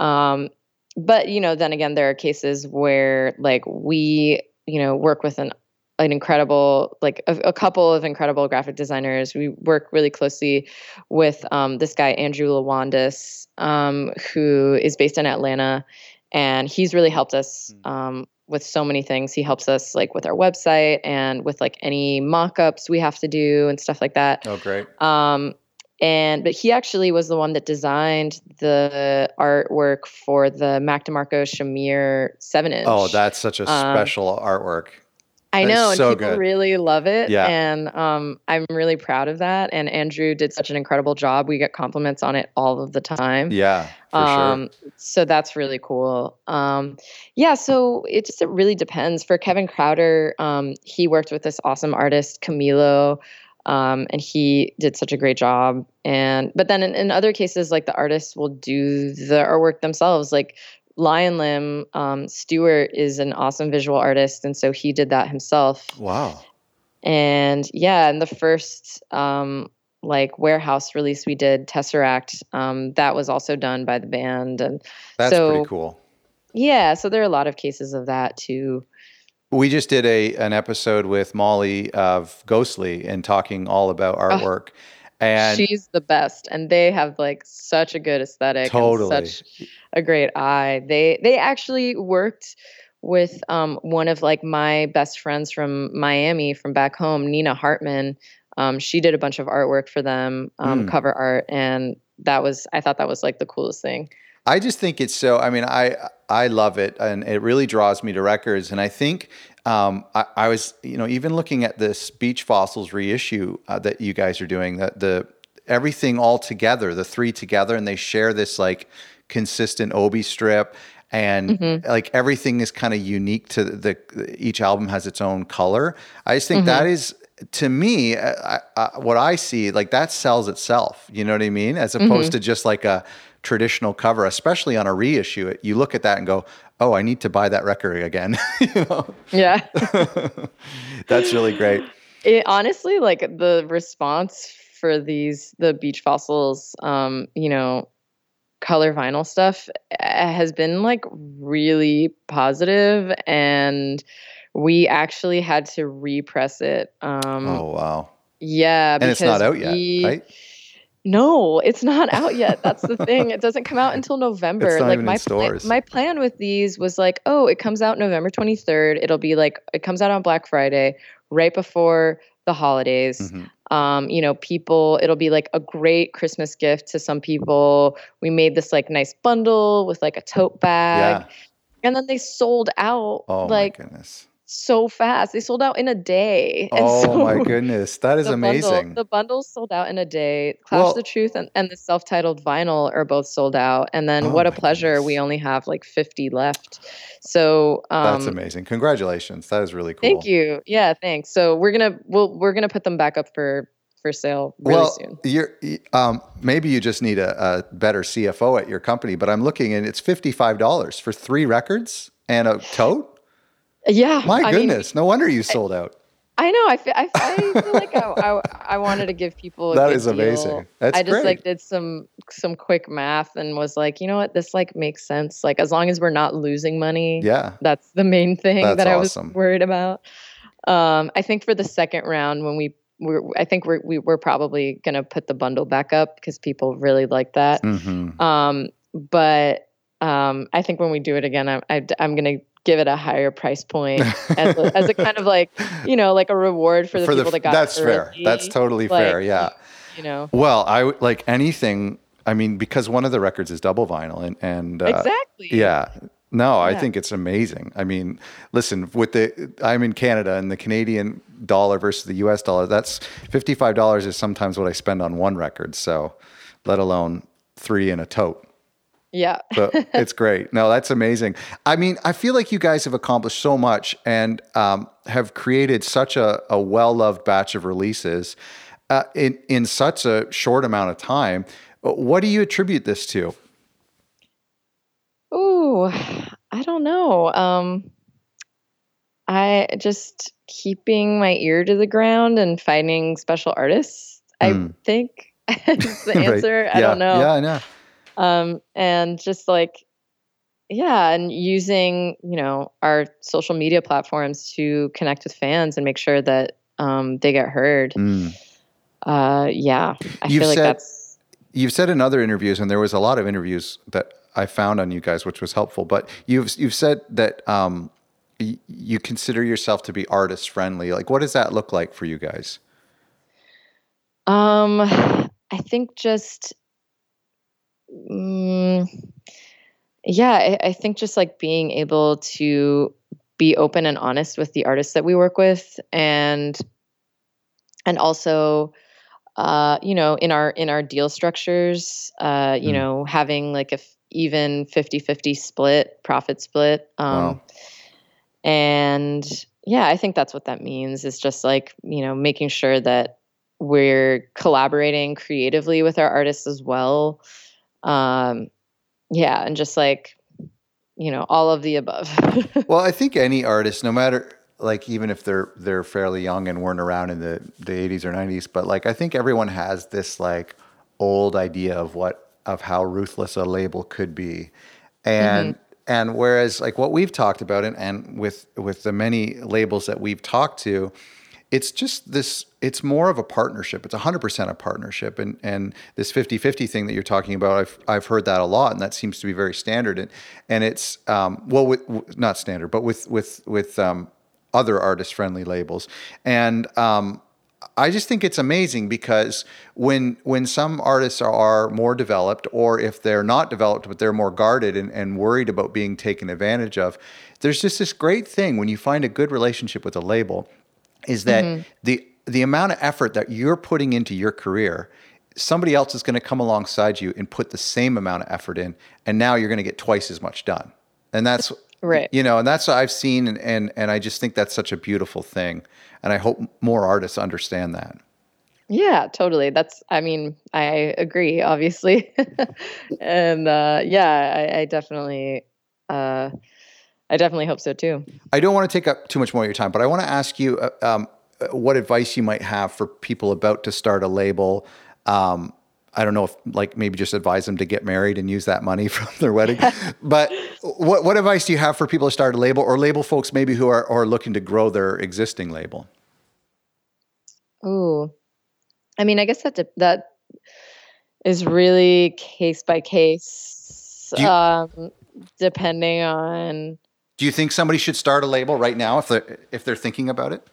um, but you know, then again, there are cases where like we. you know, work with an, an incredible, like a, a couple of incredible graphic designers. We work really closely with um, this guy, Andrew Lewandis, um, who is based in Atlanta, and he's really helped us um, with so many things. He helps us like with our website and with like any mock-ups we have to do and stuff like that. Oh, great. Um, and, but he actually was the one that designed the artwork for the Mac DeMarco Shamir seven inch. Oh, that's such a um, special artwork. I that know. And so people good. really love it. Yeah. And, um, I'm really proud of that. And Andrew did such an incredible job. We get compliments on it all of the time. Yeah. For um, sure. So that's really cool. Um, yeah. So it just, it really depends. For Kevin Crowder, um, he worked with this awesome artist, Camilo, Um, and he did such a great job. And but then in, in other cases, like the artists will do the artwork themselves. Like Lionlimb, um, Stuart is an awesome visual artist, and so he did that himself. Wow. And yeah, and the first um, like warehouse release we did, Tesseract, um, that was also done by the band. And that's so, pretty cool. Yeah, so there are a lot of cases of that too. We just did a an episode with Molly of Ghostly and talking all about artwork. Oh, and she's the best. And they have like such a good aesthetic. Totally. And such a great eye. They they actually worked with um, one of like my best friends from Miami, from back home, Nina Hartman. Um, she did a bunch of artwork for them, um, mm. cover art. And that was, I thought that was like the coolest thing. I just think it's so, I mean, I I love it, and it really draws me to records. And I think um, I, I was, you know, even looking at this Beach Fossils reissue uh, that you guys are doing, that the everything all together, the three together, and they share this like consistent Obi strip, and mm-hmm. like everything is kind of unique to the, the, each album has its own color. I just think mm-hmm. that is, to me, I, I, what I see, like that sells itself, you know what I mean? As opposed mm-hmm. to just like a traditional cover, especially on a reissue. It, you look at that and go, oh, I need to buy that record again. You know? Yeah. That's really great. It, honestly, like the response for these, the Beach Fossils, um, you know, color vinyl stuff has been like really positive, and we actually had to repress it. Um, oh, wow. Yeah. And it's not out we, yet, right? No, it's not out yet. That's the thing. It doesn't come out until November. It's not like even my in stores. Pl- my plan with these was like, oh, it comes out November twenty-third. It'll be like, it comes out on Black Friday, right before the holidays. Mm-hmm. Um, you know, people, it'll be like a great Christmas gift to some people. We made this like nice bundle with like a tote bag. Yeah. And then they sold out. Oh, like, my goodness. So fast. They sold out in a day. And oh so my goodness. That is the amazing. Bundle, the bundles sold out in a day. Clash well, the Truth and, and the self-titled vinyl are both sold out. And then oh What a Pleasure. Goodness. We only have like fifty left. So um, that's amazing. Congratulations. That is really cool. Thank you. Yeah, thanks. So we're gonna we'll we're gonna put them back up for for sale really well, soon. You're, um, maybe you just need a, a better C F O at your company, but I'm looking and it's fifty-five dollars for three records and a tote. Yeah. My goodness. I mean, no wonder you sold out. I, I know. I feel, I, I feel like I, I, I wanted to give people a that good is amazing. Deal. That's I just great. like did some some quick math and was like, you know what? This like makes sense. Like as long as we're not losing money. Yeah. That's the main thing that's that I awesome. was worried about. Um, I think for the second round when we We're, I think we're, we, we're probably going to put the bundle back up because people really like that. Mm-hmm. Um, but um, I think when we do it again, I, I, I'm going to give it a higher price point as a, as a kind of like, you know, like a reward for the for people the, that got it. That's early. fair. That's totally like, fair. Yeah. You know, well, I like anything I mean, because one of the records is double vinyl, and and uh, exactly, yeah. No, yeah. I think it's amazing. I mean, listen, with the I'm in Canada, and the Canadian dollar versus the U S dollar, that's fifty-five dollars is sometimes what I spend on one record. So, let alone three in a tote. Yeah. But it's great. No, that's amazing. I mean, I feel like you guys have accomplished so much and um, have created such a, a well-loved batch of releases uh, in, in such a short amount of time. What do you attribute this to? Ooh, I don't know. Um, I just keeping my ear to the ground and finding special artists, mm. I think is the answer. Right. I yeah. don't know. Yeah, I know. Um, and just like, yeah, and using, you know, our social media platforms to connect with fans and make sure that um, they get heard. Mm. Uh, yeah, I you've feel like said, that's... You've said in other interviews, and there was a lot of interviews that I found on you guys, which was helpful. But you've you've said that um, y- you consider yourself to be artist friendly. Like, what does that look like for you guys? Um, I think just, um, yeah, I, I think just like being able to be open and honest with the artists that we work with, and and also. Uh, you know, in our, in our deal structures, uh, you mm. know, having like a f- even fifty-fifty split, profit split. Um, wow. And yeah, I think that's what that means is just like, you know, making sure that we're collaborating creatively with our artists as well. Um, yeah. And just like, you know, all of the above. Well, I think any artist, no matter, like even if they're they're fairly young and weren't around in the, the eighties or nineties, but like I think everyone has this like old idea of what of how ruthless a label could be. And mm-hmm. and whereas like what we've talked about and, and with with the many labels that we've talked to, it's just this it's more of a partnership. It's one hundred percent a partnership, and and this fifty-fifty thing that you're talking about, I've I've heard that a lot, and that seems to be very standard, and and it's um well with, not standard, but with with with um other artist-friendly labels. And um, I just think it's amazing because when when some artists are more developed, or if they're not developed, but they're more guarded and, and worried about being taken advantage of, there's just this great thing when you find a good relationship with a label is that mm-hmm. the the amount of effort that you're putting into your career, somebody else is going to come alongside you and put the same amount of effort in, and now you're going to get twice as much done. And that's... Right. You know, and that's what I've seen. And, and, and I just think that's such a beautiful thing. And I hope more artists understand that. Yeah, totally. That's, I mean, I agree, obviously. and uh, yeah, I, I definitely, uh, I definitely hope so too. I don't want to take up too much more of your time, but I want to ask you uh, um, what advice you might have for people about to start a label. Um, I don't know if like maybe just advise them to get married and use that money from their wedding. But what what advice do you have for people to start a label, or label folks maybe who are, are looking to grow their existing label? Oh, I mean, I guess that, de- that is really case by case, you, um, depending on. Do you think somebody should start a label right now if they're, if they're thinking about it?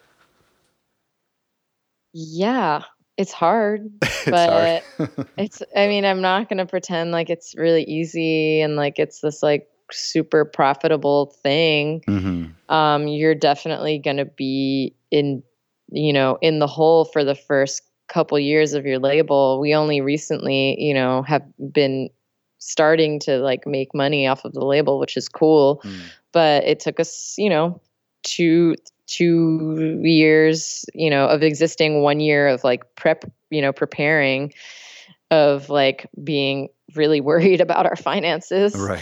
Yeah. It's hard, but it's, hard. it's, I mean, I'm not going to pretend like it's really easy and like it's this like super profitable thing. Mm-hmm. Um, you're definitely going to be in, you know, in the hole for the first couple years of your label. We only recently, you know, have been starting to like make money off of the label, which is cool, mm. but it took us, you know, two two years, you know, of existing, one year of like prep, you know, preparing, of like being really worried about our finances. Right.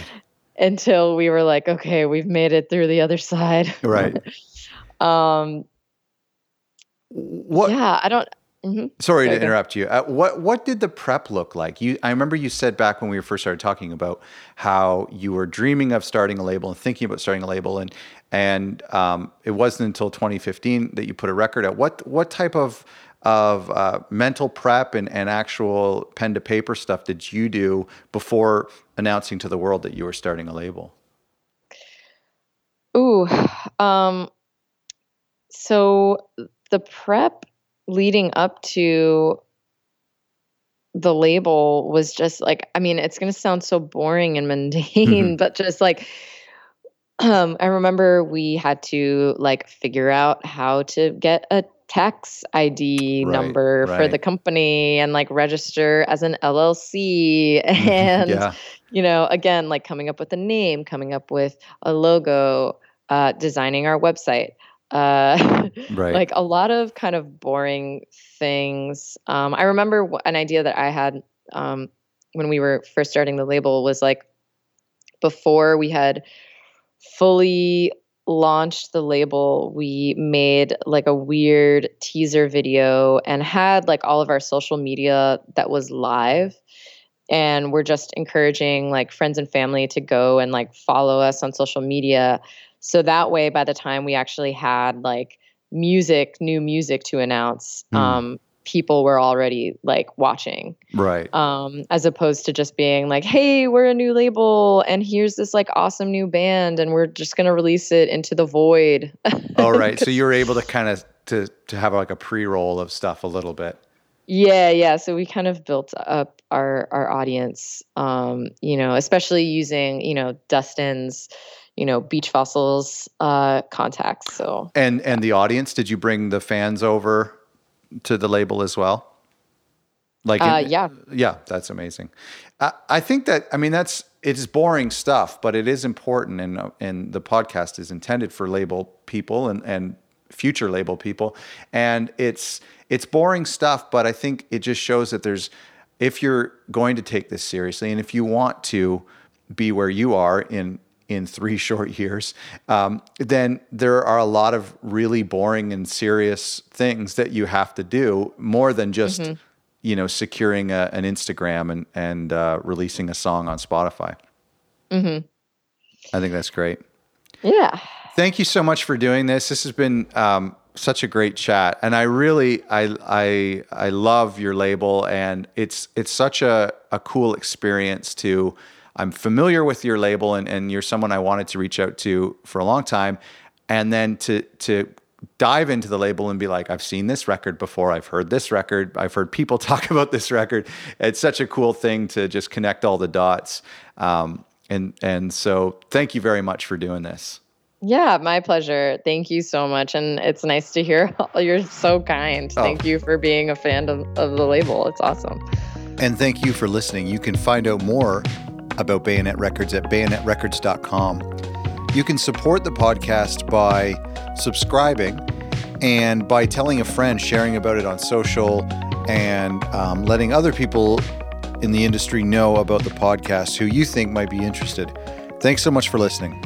Until we were like, okay, we've made it through the other side. Right. um, what? Yeah, I don't. Mm-hmm. Sorry there to interrupt you. Uh, what what did the prep look like? You, I remember you said back when we first started talking about how you were dreaming of starting a label and thinking about starting a label, and and um, it wasn't until twenty fifteen that you put a record out. What what type of of uh, mental prep and, and actual pen to paper stuff did you do before announcing to the world that you were starting a label? Ooh, um, so the prep leading up to the label was just like, I mean, it's going to sound so boring and mundane, mm-hmm. but just like, um, I remember we had to like figure out how to get a tax I D right, number right. for the company and like register as an L L C. And, yeah. you know, again, like coming up with a name, coming up with a logo, uh, designing our website. Uh, right. Like a lot of kind of boring things. Um, I remember an idea that I had, um, when we were first starting the label was like, before we had fully launched the label, we made like a weird teaser video and had like all of our social media that was live. And we're just encouraging like friends and family to go and like follow us on social media. So that way, by the time we actually had like music, new music to announce, mm. um, people were already like watching. Right. Um, as opposed to just being like, hey, we're a new label and here's this like awesome new band and we're just going to release it into the void. All right. So you were able to kind of to, to have like a pre-roll of stuff a little bit. Yeah. Yeah. So we kind of built up our, our audience, um, you know, especially using, you know, Dustin's, you know, Beach Fossils uh, contacts. So and and the audience, did you bring the fans over to the label as well? Like, uh, in, yeah, yeah, that's amazing. I, I think that I mean that's it's boring stuff, but it is important, and and the podcast is intended for label people and and future label people, and it's it's boring stuff, but I think it just shows that there's if you're going to take this seriously, and if you want to be where you are in. in three short years, um, then there are a lot of really boring and serious things that you have to do more than just, mm-hmm. you know, securing a, an Instagram and, and uh, releasing a song on Spotify. Mm-hmm. I think that's great. Yeah. Thank you so much for doing this. This has been um, such a great chat. And I really, I, I, I love your label, and it's, it's such a, a cool experience to, I'm familiar with your label, and, and you're someone I wanted to reach out to for a long time. And then to to dive into the label and be like, I've seen this record before. I've heard this record. I've heard people talk about this record. It's such a cool thing to just connect all the dots. Um, and and so thank you very much for doing this. Yeah, my pleasure. Thank you so much. And it's nice to hear. You're so kind. Oh. Thank you for being a fan of, of the label. It's awesome. And thank you for listening. You can find out more about Bayonet Records at bayonet records dot com. You can support the podcast by subscribing and by telling a friend, sharing about it on social, and um, letting other people in the industry know about the podcast who you think might be interested. Thanks so much for listening.